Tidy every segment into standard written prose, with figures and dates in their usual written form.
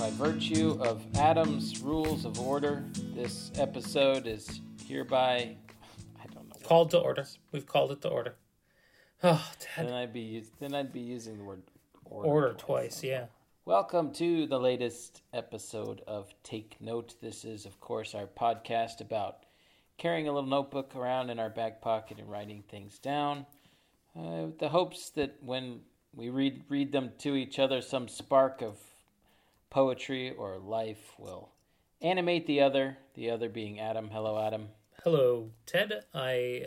By virtue of Adam's rules of order, this episode is hereby... I don't know. Called to order. We've called it to order. Oh, Dad. Then I'd be using the word order. Order twice, yeah. Welcome to the latest episode of Take Note. This is, of course, our podcast about carrying a little notebook around in our back pocket and writing things down. The hopes that when we read them to each other, some spark of poetry or life will animate the other being Adam. Hello, Adam. Hello, Ted. I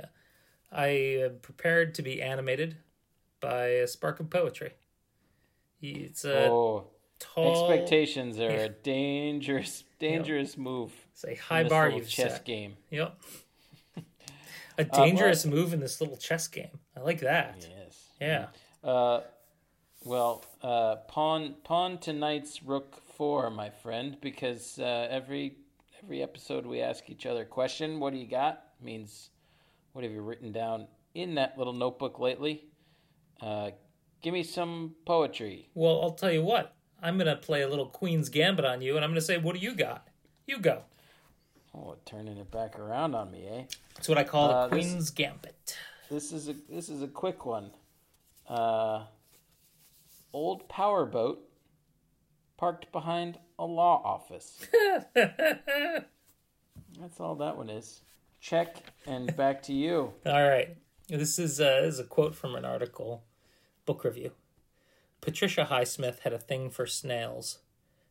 am prepared to be animated by a spark of poetry. It's a tall... Expectations are a dangerous move. It's a high bar you've set. Chess game. Yep. A dangerous move in this little chess game. I like that. Yes. Yeah. Pawn tonight's Rook 4, my friend, because every episode we ask each other a question. What do you got? Means what have you written down in that little notebook lately? Give me some poetry. Well, I'll tell you what. I'm going to play a little Queen's Gambit on you, and I'm going to say, what do you got? You go. Oh, turning it back around on me, eh? That's what I call the Queen's Gambit. This is a quick one. Old power boat parked behind a law office. That's all that one is. Check and back to you. All right. This is a quote from an article, book review. Patricia Highsmith had a thing for snails.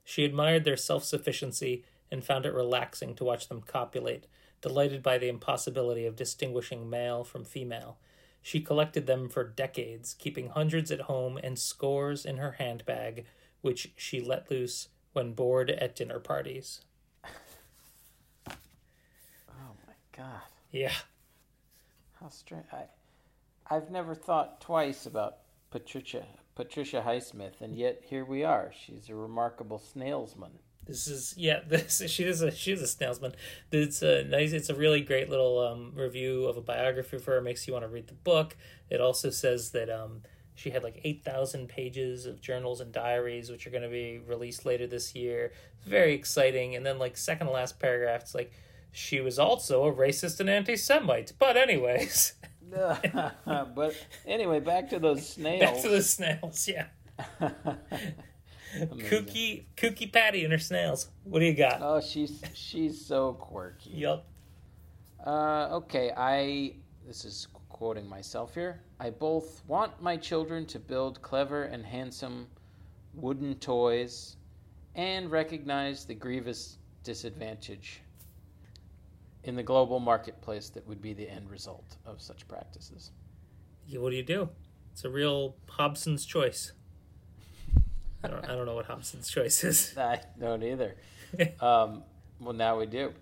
She admired their self-sufficiency and found it relaxing to watch them copulate, delighted by the impossibility of distinguishing male from female. She collected them for decades, keeping hundreds at home and scores in her handbag, which she let loose when bored at dinner parties. Oh, my God. Yeah. How strange. I've never thought twice about Patricia Highsmith, and yet here we are. She's a remarkable snailsman. She's a snailsman. It's a really great little review of a biography for her. It makes you want to read the book. It also says that she had like 8,000 pages of journals and diaries, which are going to be released later this year. It's very exciting. And then like second to last paragraph, it's like, she was also a racist and anti-Semite. But anyways. But anyway, back to those snails. Back to the snails, yeah. Kooky Patty and her snails. What do you got? Oh, she's so quirky. Yep. Okay, this is quoting myself here. I both want my children to build clever and handsome wooden toys and recognize the grievous disadvantage in the global marketplace that would be the end result of such practices. Yeah, what do you do? It's a real Hobson's choice. I don't know what Hobson's choice is. I don't either. Well, now we do.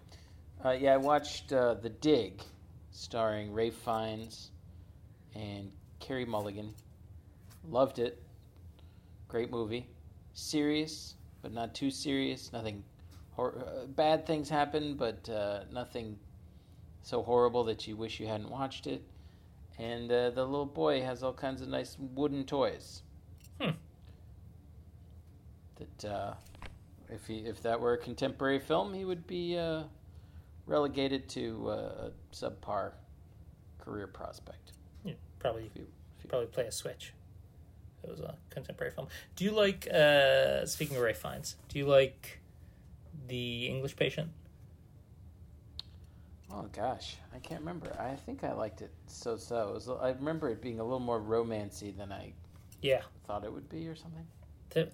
I watched The Dig, starring Ralph Fiennes and Carey Mulligan. Loved it. Great movie. Serious, but not too serious. Nothing. Bad things happen, but nothing so horrible that you wish you hadn't watched it. And the little boy has all kinds of nice wooden toys. That if that were a contemporary film, he would be relegated to a subpar career prospect. Yeah, probably play a switch. If it was a contemporary film. Do you like, speaking of Ralph Fiennes, do you like The English Patient? Oh, gosh. I can't remember. I think I liked it so-so. I remember it being a little more romancy than I thought it would be or something.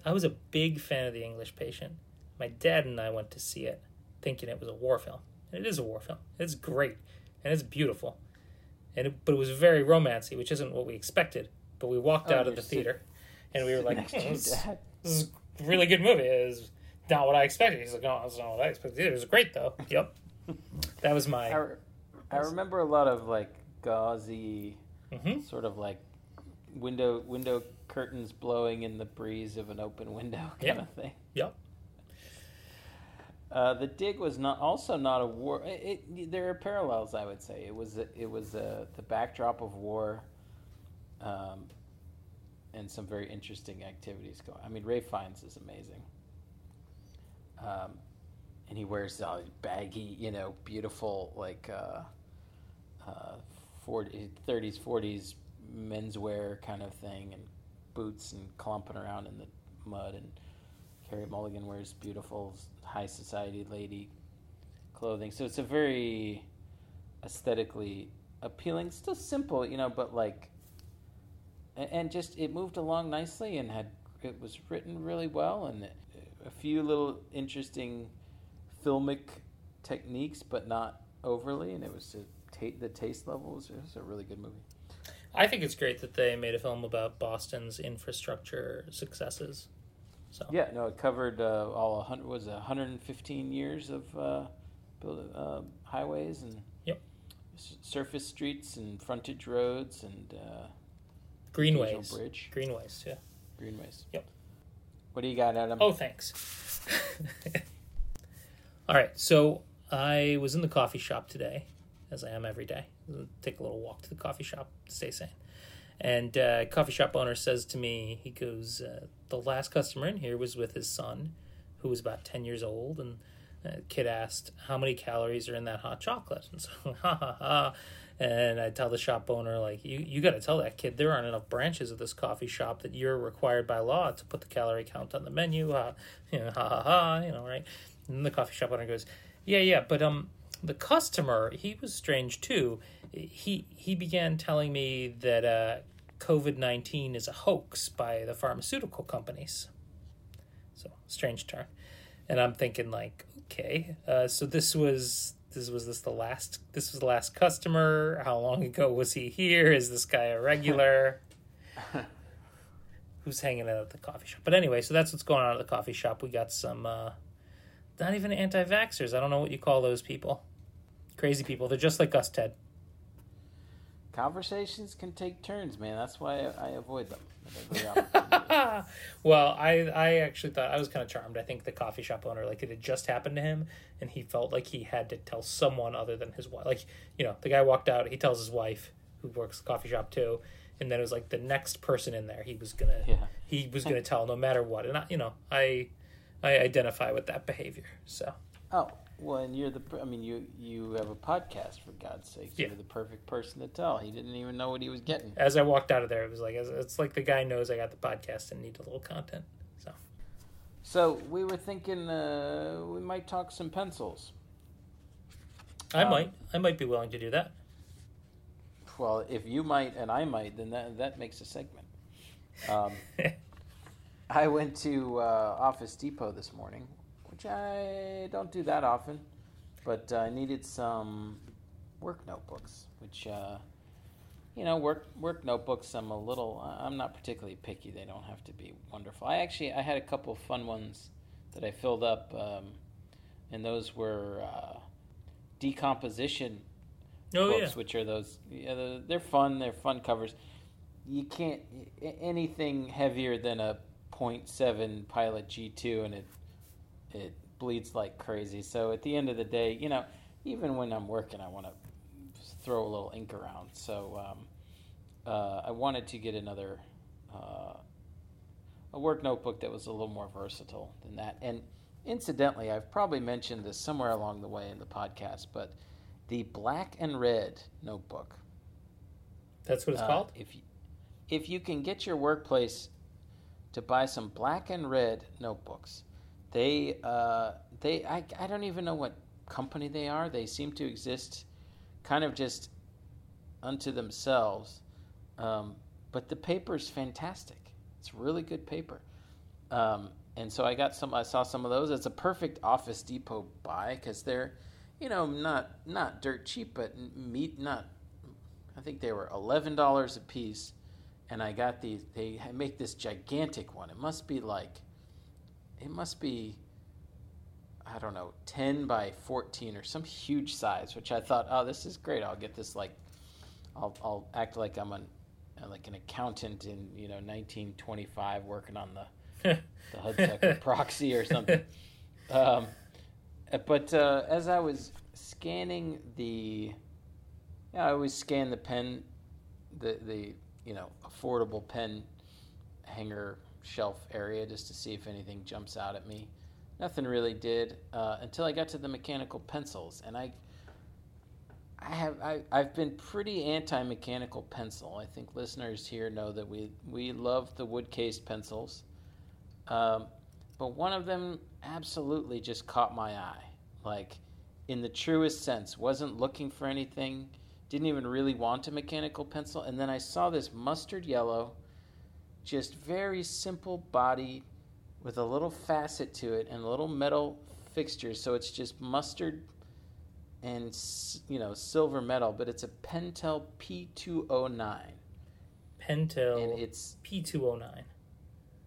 I was a big fan of The English Patient. My dad and I went to see it thinking it was a war film. And it is a war film. It's great. And it's beautiful. But it was very romancy, which isn't what we expected. But we walked out of the theater and we were like, this is a really good movie. It's not what I expected. He's like, no, it's not what I expected. It was great, though. Yep. That was my... I remember a lot of, like, gauzy, sort of, like, window curtains blowing in the breeze of an open window kind of thing. Yep. The Dig was not a war. There are parallels, I would say. It was the backdrop of war, and some very interesting activities going. I mean, Ralph Fiennes is amazing. and he wears baggy, you know, beautiful, like 30s, 40s menswear kind of thing, and boots, and clomping around in the mud. And Carey Mulligan wears beautiful high society lady clothing. So it's a very aesthetically appealing, still simple, you know, but like, and just it moved along nicely, and it was written really well, and a few little interesting filmic techniques, but not overly. And it was the taste level was a really good movie. I think it's great that they made a film about Boston's infrastructure successes. So. Yeah, no, it covered all 115 years of highways and surface streets and frontage roads and greenways. Bridge. Greenways, yeah. Greenways. Yep. What do you got, Adam? Oh, thanks. All right, so I was in the coffee shop today, as I am every day. Take a little walk to the coffee shop to stay sane. And coffee shop owner says to me, he goes, the last customer in here was with his son, who was about 10 years old, and the kid asked, how many calories are in that hot chocolate? And so, ha, ha, ha. And I tell the shop owner, like, you got to tell that kid there aren't enough branches of this coffee shop that you're required by law to put the calorie count on the menu, you know, ha, ha, ha, you know, right? And the coffee shop owner goes, yeah, but the customer, he was strange too. He began telling me that COVID-19 is a hoax by the pharmaceutical companies. So, strange turn. And I'm thinking, like, okay, so this was the last customer. How long ago was he here? Is this guy a regular? Who's hanging out at the coffee shop? But anyway, so that's what's going on at the coffee shop. We got some not even anti-vaxxers. I don't know what you call those people. Crazy people. They're just like us, Ted. Conversations can take turns, man. That's why I avoid them. Well, I actually thought I was kind of charmed. I think the coffee shop owner, like, it had just happened to him, and he felt like he had to tell someone other than his wife. Like, you know, the guy walked out, he tells his wife, who works the coffee shop too, and then it was like the next person in there he was gonna tell no matter what. And I, you know, I identify with that behavior. So. Oh. Well, and you're you have a podcast, for God's sake. Yeah. You're the perfect person to tell. He didn't even know what he was getting. As I walked out of there, it was like, it's like the guy knows I got the podcast and need a little content. So we were thinking we might talk some pencils. I might be willing to do that. Well, if you might and I might, then that makes a segment. I went to Office Depot this morning, which I don't do that often, but I needed some work notebooks, which, you know, work notebooks, I'm not particularly picky. They don't have to be wonderful. I had a couple of fun ones that I filled up, and those were Decomposition books, which are those, they're fun covers. You can't, anything heavier than a 0.7 Pilot G2, and it bleeds like crazy. So at the end of the day, you know, even when I'm working, I want to throw a little ink around. So I wanted to get another a work notebook that was a little more versatile than that. And incidentally, I've probably mentioned this somewhere along the way in the podcast, but the black and red notebook. That's what it's called? If you can get your workplace to buy some black and red notebooks, I don't even know what company they are. They seem to exist kind of just unto themselves. But the paper's fantastic. It's really good paper. And so I saw some of those. It's a perfect Office Depot buy because they're, you know, not dirt cheap, but I think they were $11 a piece. And I got these, they make this gigantic one. It must be, I don't know, 10 by 14 or some huge size, which I thought, oh, this is great. I'll get this, like, I'll act like I'm an accountant in, you know, 1925 working on the Hudsucker Proxy or something. But as I was scanning I always scan the pen, the you know, affordable pen hanger shelf area just to see if anything jumps out at me. Nothing really did until I got to the mechanical pencils, and I've been pretty anti-mechanical pencil. I think listeners here know that we love the wood-cased pencils, but one of them absolutely just caught my eye, like in the truest sense. Wasn't looking for anything, didn't even really want a mechanical pencil, and then I saw this mustard yellow, just very simple body with a little facet to it and a little metal fixture, so it's just mustard and, you know, silver metal, but it's a Pentel P209. Pentel, and it's P209.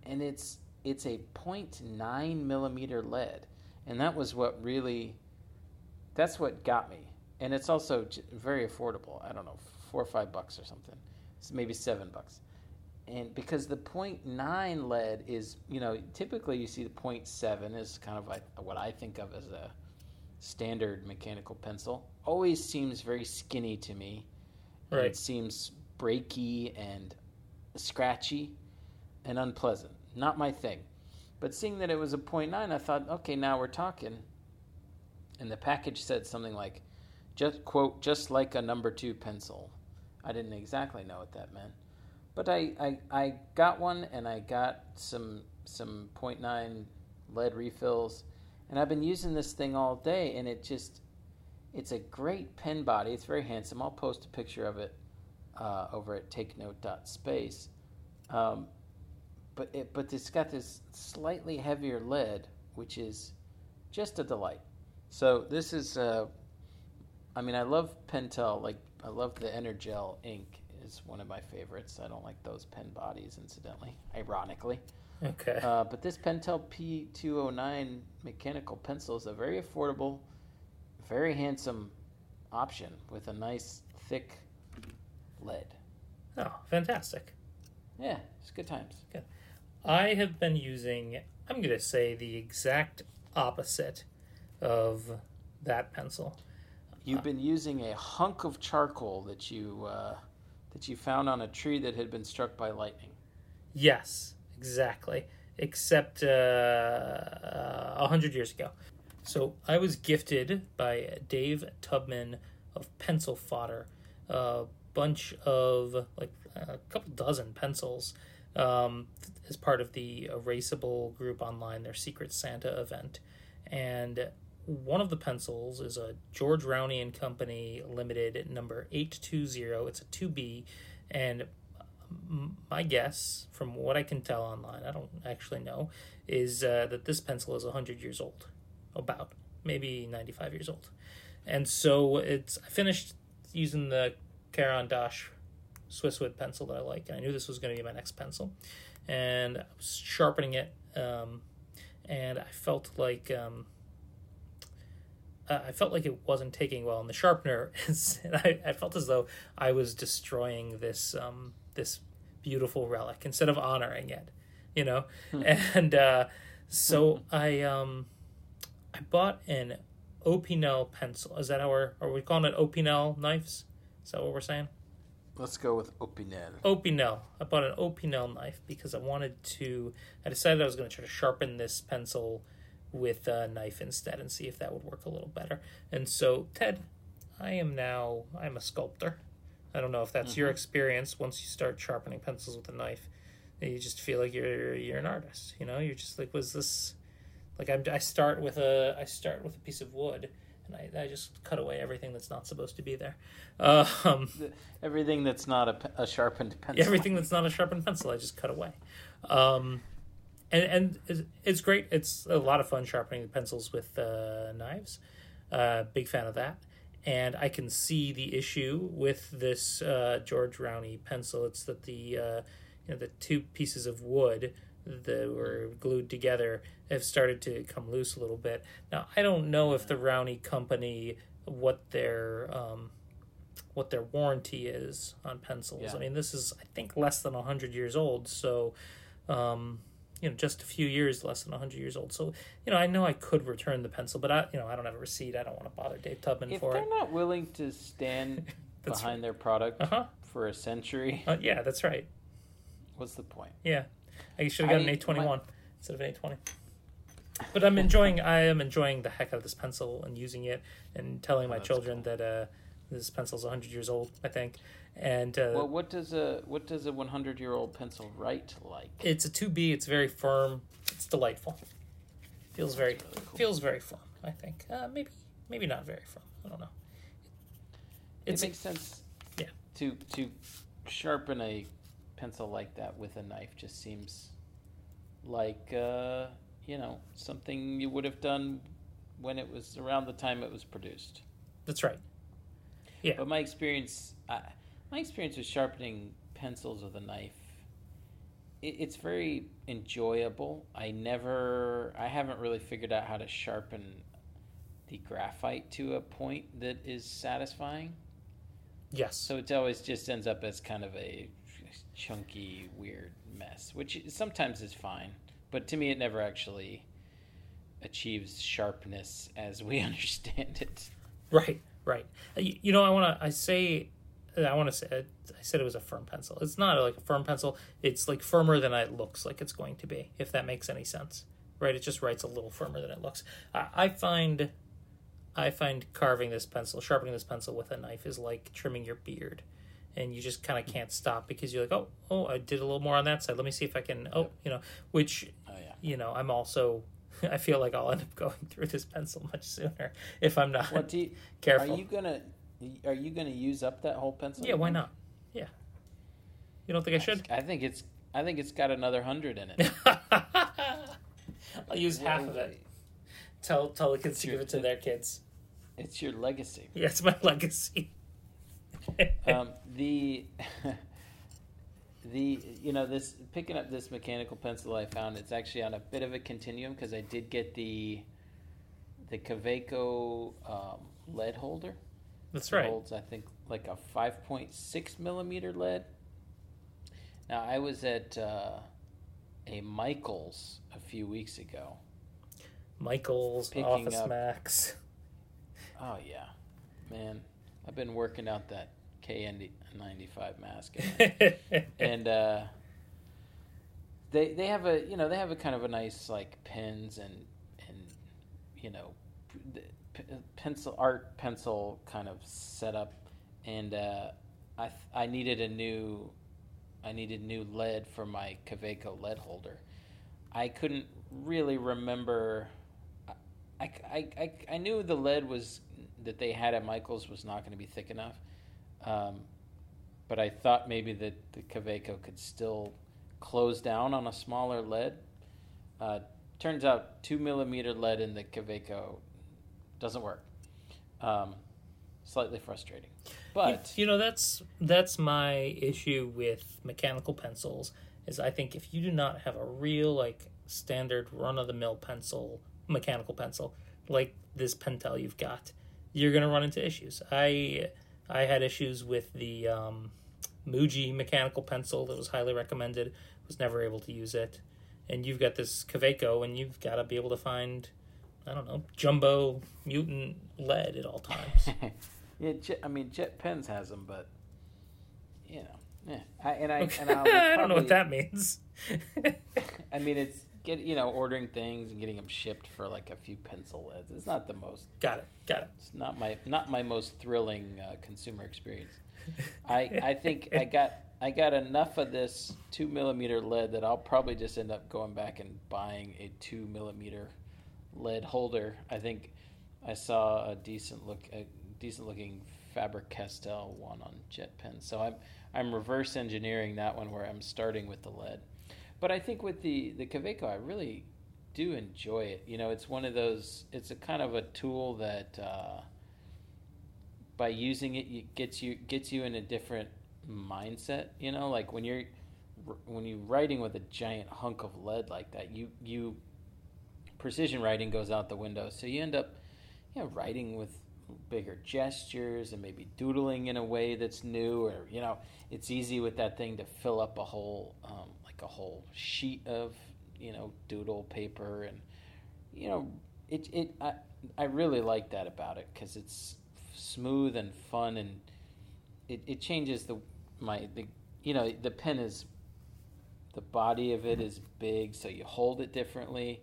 And it's a 0.9 millimeter lead, and that was what really, that's what got me. And it's also very affordable. I don't know, $4 or $5 or something. It's maybe $7. And because the 0.9 lead is, you know, typically you see the 0.7 is kind of like what I think of as a standard mechanical pencil. Always seems very skinny to me. Right. It seems breaky and scratchy and unpleasant. Not my thing. But seeing that it was a 0.9, I thought, okay, now we're talking. And the package said something like, just quote, just like a number 2 pencil. I didn't exactly know what that meant. But I got one, and I got some 0.9 lead refills, and I've been using this thing all day, and it's a great pen body. It's very handsome. I'll post a picture of it over at takenote.space. But it's got this slightly heavier lead, which is just a delight. So this is, I mean, I love Pentel. Like, I love the Energel ink. Is one of my favorites. I don't like those pen bodies, incidentally, ironically. Okay. But this Pentel P209 mechanical pencil is a very affordable, very handsome option with a nice thick lead. Oh, fantastic. Yeah, it's good times. Good. I have been using, I'm going to say, the exact opposite of that pencil. You've been using a hunk of charcoal that you found on a tree that had been struck by lightning. Yes, exactly. Except 100 years ago. So I was gifted by Dave Tubman of Pencil Fodder a bunch of, like, a couple dozen pencils as part of the Erasable Group online, their Secret Santa event. And one of the pencils is a George Rowney and Company Limited number 820. It's a 2B, and my guess, from what I can tell online, I don't actually know, is that this pencil is 100 years old, about, maybe 95 years old. And so I finished using the Caron Dash Swisswood pencil that I like, and I knew this was going to be my next pencil, and I was sharpening it, and I felt like... I felt like it wasn't taking well in the sharpener, and I felt as though I was destroying this this beautiful relic instead of honoring it, you know. And so I bought an Opinel pencil. Is that how are we calling it? Opinel knives? Is that what we're saying? Let's go with Opinel. Opinel. I bought an Opinel knife because I decided I was going to try to sharpen this pencil with a knife instead and see if that would work a little better. And so, Ted, I'm a sculptor. I don't know if that's your experience. Once you start sharpening pencils with a knife, you just feel like you're an artist, you know? You're just like, was this... Like, I start with a piece of wood, and I just cut away everything that's not supposed to be there. Everything that's not a sharpened pencil. Everything that's not a sharpened pencil, I just cut away. And it's great. It's a lot of fun sharpening the pencils with knives. Big fan of that. And I can see the issue with this George Rowney pencil. It's that the two pieces of wood that were glued together have started to come loose a little bit. Now I don't know if the Rowney company what their warranty is on pencils. Yeah. I mean, this is, I think, less than 100 years old. So. Just a few years, less than 100 years old. So, I know I could return the pencil, but I don't have a receipt. I don't want to bother Dave Tubman for it. If they're not willing to stand behind their product for a century. Yeah, that's right. What's the point? Yeah. I should have gotten an A21 instead of an A20. But I'm enjoying. I am enjoying the heck out of this pencil and using it and telling my children that this pencil's 100 years old. I think. And well, what does a 100-year-old pencil write like? It's a 2B. It's very firm. It's delightful. Feels very really cool. Feels very firm. I think maybe not very firm. I don't know. It makes sense. Yeah. To sharpen a pencil like that with a knife just seems like something you would have done when it was around the time it was produced. That's right. Yeah. But my experience with sharpening pencils with a knife, it's very enjoyable. I haven't really figured out how to sharpen the graphite to a point that is satisfying. Yes. So it always just ends up as kind of a chunky, weird mess, which sometimes is fine. But to me, it never actually achieves sharpness as we understand it. Right. I said it was a firm pencil. It's not like a firm pencil. It's like firmer than it looks like it's going to be, if that makes any sense. Right? It just writes a little firmer than it looks. I find sharpening this pencil with a knife is like trimming your beard. And you just kind of can't stop because you're like, oh, I did a little more on that side. Let me see if I can, I'm also, I feel like I'll end up going through this pencil much sooner if I'm not careful. Are you gonna use up that whole pencil? Yeah, why not? Yeah. You don't think I should? I think it's got another 100 in it. I'll use half of it. Tell the kids to give it to their kids. It's your legacy. Yeah, it's my legacy. This picking up this mechanical pencil I found, it's actually on a bit of a continuum because I did get the Kaweco lead holder. That's right. It holds, I think, like a 5.6 millimeter lead. Now, I was at a Michael's a few weeks ago. Michael's, Office Max. Oh, yeah. Man, I've been working out that KN95 mask. And they have a, they have a kind of a nice, like, pens and pencil art pencil kind of setup, and I needed new lead for my Kaweco lead holder. I couldn't really remember. I knew the lead was that they had at Michael's was not going to be thick enough, but I thought maybe that the Kaweco could still close down on a smaller lead. Turns out 2 millimeter lead in the Kaweco doesn't work. Slightly frustrating, but that's my issue with mechanical pencils. Is I think if you do not have a real, like, standard run of the mill pencil, mechanical pencil like this Pentel you've got, you're gonna run into issues. I had issues with the Muji mechanical pencil that was highly recommended. Was never able to use it, and you've got this Kaweco, and you've got to be able to find, I don't know, jumbo mutant lead at all times. Yeah, Jet Pens has them, but yeah. I don't know what that means. I mean, it's ordering things and getting them shipped for like a few pencil leads. It's not the most. Got it. It's not my most thrilling consumer experience. I think I got enough of this 2 millimeter lead that I'll probably just end up going back and buying a 2 millimeter. Lead holder. I think I saw a decent looking Faber-Castell one on Jet Pen. So I'm reverse engineering that one where I'm starting with the lead. But I think with the Kaweco, I really do enjoy it. It's one of those. It's a kind of a tool that by using it, it gets you in a different mindset. Like when you're writing with a giant hunk of lead like that, you precision writing goes out the window, so you end up writing with bigger gestures and maybe doodling in a way that's new, or it's easy with that thing to fill up a whole like a whole sheet of doodle paper, and I really like that about it because it's smooth and fun, and it changes the pen is, the body of it is big, so you hold it differently.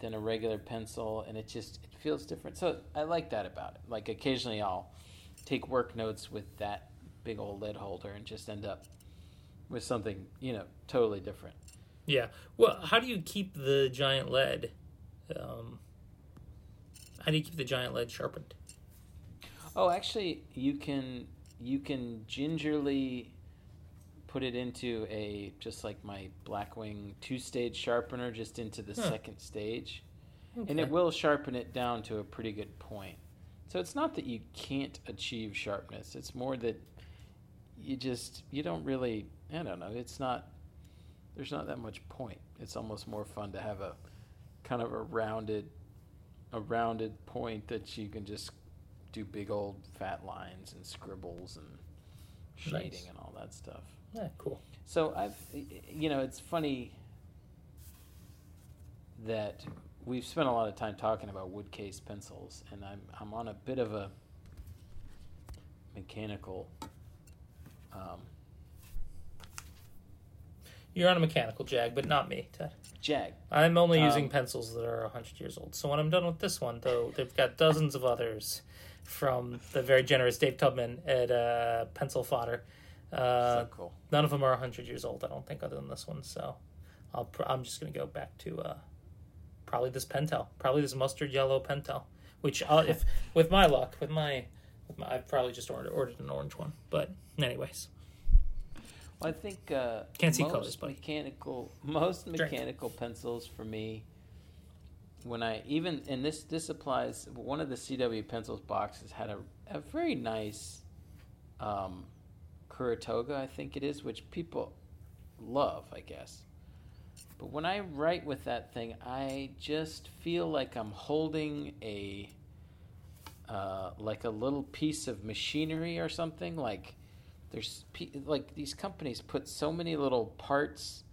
than a regular pencil, and it feels different. So I like that about it. Like, occasionally I'll take work notes with that big old lid holder and just end up with something, totally different. Yeah. Well, how do you keep the giant lead? How do you keep the giant lead sharpened? Oh, actually, you can gingerly put it into a, just like my Blackwing 2-stage sharpener, just into the second stage. Okay. And it will sharpen it down to a pretty good point. So it's not that you can't achieve sharpness. It's more that you don't really, I don't know, there's not that much point. It's almost more fun to have a kind of a rounded point that you can just do big old fat lines and scribbles and shading and all that stuff. Yeah, cool. So it's funny that we've spent a lot of time talking about wood case pencils, and I'm on a bit of a mechanical. You're on a mechanical jag, but not me, Ted. Jag. I'm only using pencils that are 100 years old. So when I'm done with this one, though, they've got dozens of others from the very generous Dave Tubman at Pencil Fodder. So cool. None of them are 100 years old, I don't think, other than this one. So I'm just going to go back to probably this Pentel. Probably this mustard yellow Pentel, which if with my luck, I've probably just ordered an orange one. But anyways. I think can't see colors, but mechanical pencils for me, when I even, and this applies, one of the CW Pencils boxes had a very nice Kuratoga, I think it is, which people love, I guess. But when I write with that thing, I just feel like I'm holding a little piece of machinery or something. Like, there's these companies put so many little parts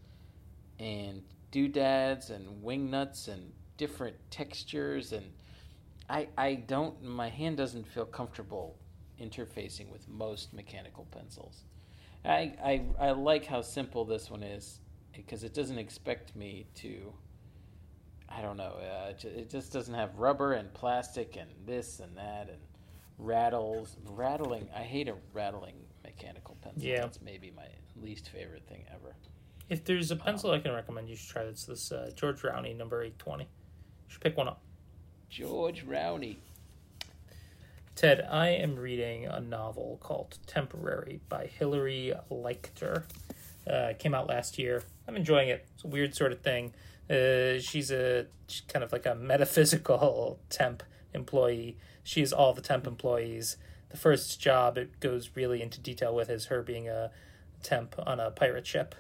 and doodads and wing nuts and different textures, and my hand doesn't feel comfortable interfacing with most mechanical pencils. I like how simple this one is, because it doesn't expect me to, I don't know, it just doesn't have rubber and plastic and this and that and rattling. I hate a rattling mechanical pencil. Yeah. That's maybe my least favorite thing ever. If there's a pencil I can recommend, you should try this George Rowney number 820. You should pick one up. George Rowney. Ted, I am reading a novel called Temporary by Hilary Leichter. It came out last year. I'm enjoying it. It's a weird sort of thing. She's kind of like a metaphysical temp employee. She is all the temp employees. The first job it goes really into detail with is her being a temp on a pirate ship,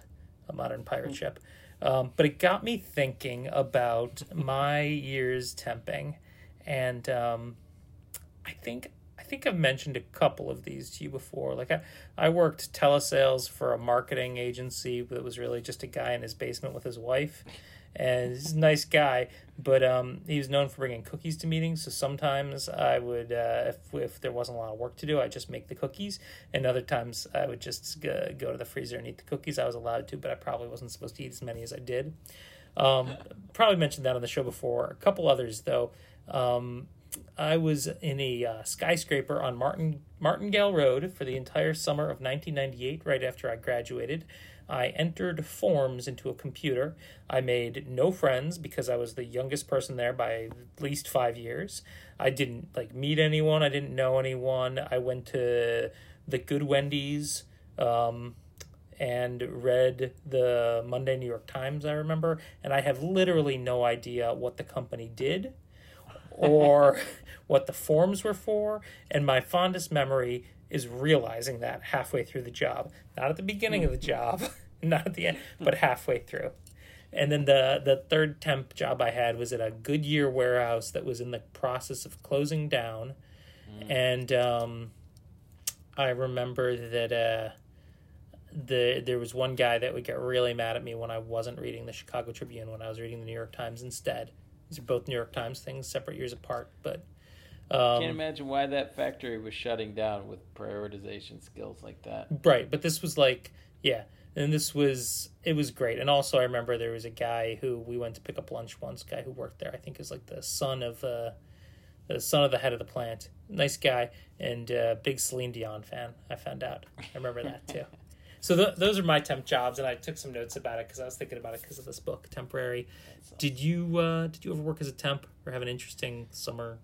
a modern pirate ship. But it got me thinking about my years temping, and I think I've mentioned a couple of these to you before. Like, I worked telesales for a marketing agency that was really just a guy in his basement with his wife. And he's a nice guy, but he was known for bringing cookies to meetings. So sometimes I would, if there wasn't a lot of work to do, I'd just make the cookies. And other times I would just go to the freezer and eat the cookies. I was allowed to, but I probably wasn't supposed to eat as many as I did. Probably mentioned that on the show before. A couple others, though. I was in a skyscraper on Martingale Road for the entire summer of 1998, right after I graduated. I entered forms into a computer. I made no friends because I was the youngest person there by at least 5 years. I didn't meet anyone. I didn't know anyone. I went to the Good Wendy's and read the Monday New York Times, I remember. And I have literally no idea what the company did or what the forms were for. And my fondest memory is realizing that halfway through the job, not at the beginning of the job, not at the end, but halfway through. And then the third temp job I had was at a Goodyear warehouse that was in the process of closing down. And I remember that there was one guy that would get really mad at me when I wasn't reading the Chicago Tribune, when I was reading the New York Times instead. These are both New York Times things, separate years apart, but can't imagine why that factory was shutting down with prioritization skills like that. Right, but this was And this was, it was great. And also I remember there was a guy who we went to pick up lunch once, guy who worked there, I think is like the son of the head of the plant. Nice guy, and big Celine Dion fan, I found out. I remember that too. So those are my temp jobs, and I took some notes about it because I was thinking about it because of this book, Temporary. Awesome. Did you ever work as a temp or have an interesting summer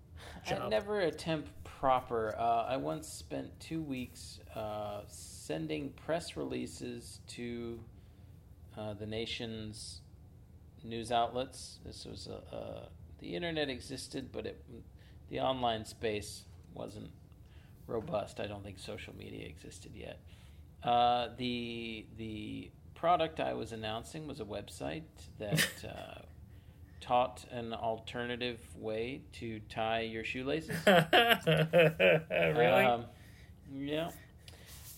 job? I never a temp proper. I once spent 2 weeks sending press releases to the nation's news outlets. This was the internet existed, but the online space wasn't robust. I don't think social media existed yet. The product I was announcing was a website that taught an alternative way to tie your shoelaces. Really? Yeah.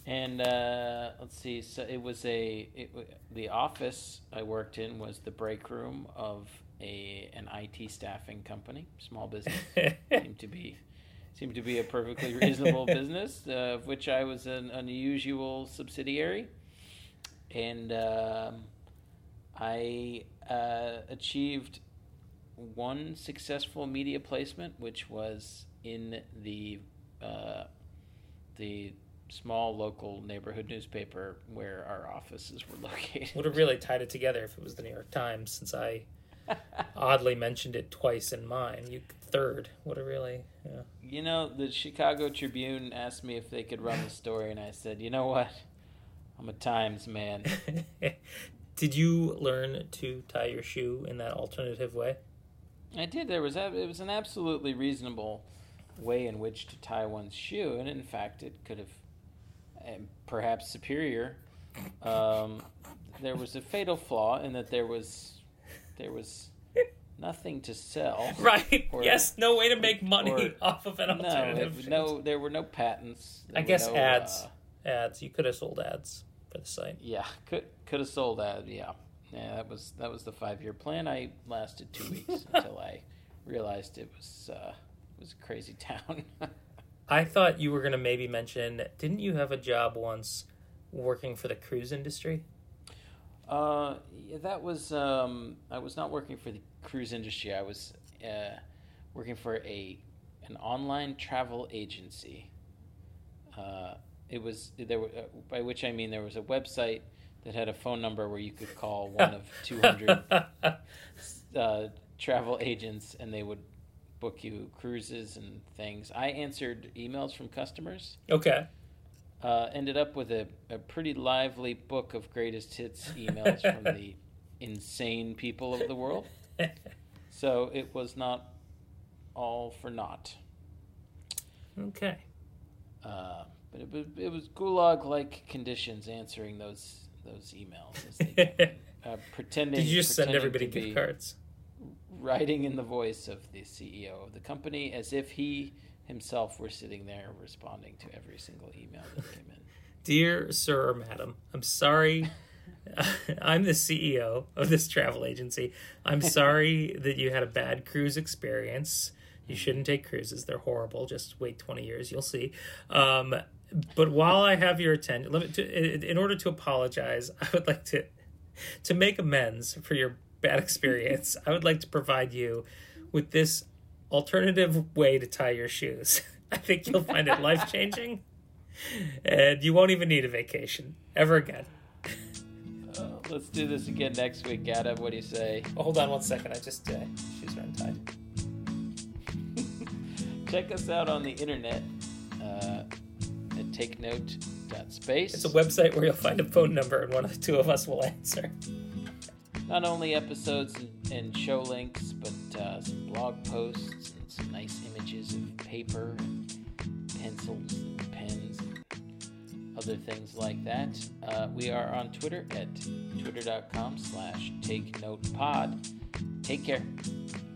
And let's see. So it was the office I worked in was the break room of an IT staffing company, small business. Seemed to be a perfectly reasonable business, of which I was an unusual subsidiary. And I achieved one successful media placement, which was in the small local neighborhood newspaper where our offices were located. Would have really tied it together if it was the New York Times, since I oddly mentioned it twice in mine. You third would have really, yeah. You know, the Chicago Tribune asked me if they could run the story, and I said, you know what, I'm a Times man. Did you learn to tie your shoe in that alternative way? I did. It was an absolutely reasonable way in which to tie one's shoe, and in fact, it could have, perhaps superior. There was a fatal flaw in that there was nothing to sell. Right. Or, yes, no way to make money off of an alternative. No, there were no patents. I guess ads. Ads. You could have sold ads for the site. Yeah, could have sold ads, yeah. Yeah, that was the 5-year plan. I lasted 2 weeks until I realized it was a crazy town. I thought you were going to maybe mention, didn't you have a job once working for the cruise industry? That was, I was not working for the cruise industry. I was working for an online travel agency. By which I mean there was a website that had a phone number where you could call one of 200 travel agents, and they would book you cruises and things. I answered emails from customers. Okay. Ended up with a pretty lively book of greatest hits emails from the insane people of the world. So it was not all for naught. Okay. But it was gulag-like conditions answering those emails as they came in, pretending. Did you just send everybody gift cards? Writing in the voice of the CEO of the company as if he himself were sitting there responding to every single email that came in. Dear sir or madam, I'm sorry. I'm the CEO of this travel agency. I'm sorry that you had a bad cruise experience. You shouldn't take cruises. They're horrible. Just wait 20 years. You'll see. But while I have your attention, in order to apologize, I would like to make amends for your bad experience. I would like to provide you with this alternative way to tie your shoes. I think you'll find it life-changing, and you won't even need a vacation ever again. Let's do this again next week, Adam. What do you say? Oh, hold on one second. I just shoes are untied. Check us out on the internet at takenote.space. It's a website where you'll find a phone number, and one of the two of us will answer. Not only episodes and show links, but some blog posts and some nice images of paper and pencils and pens and other things like that. We are on Twitter at twitter.com/takenotepod. Take care.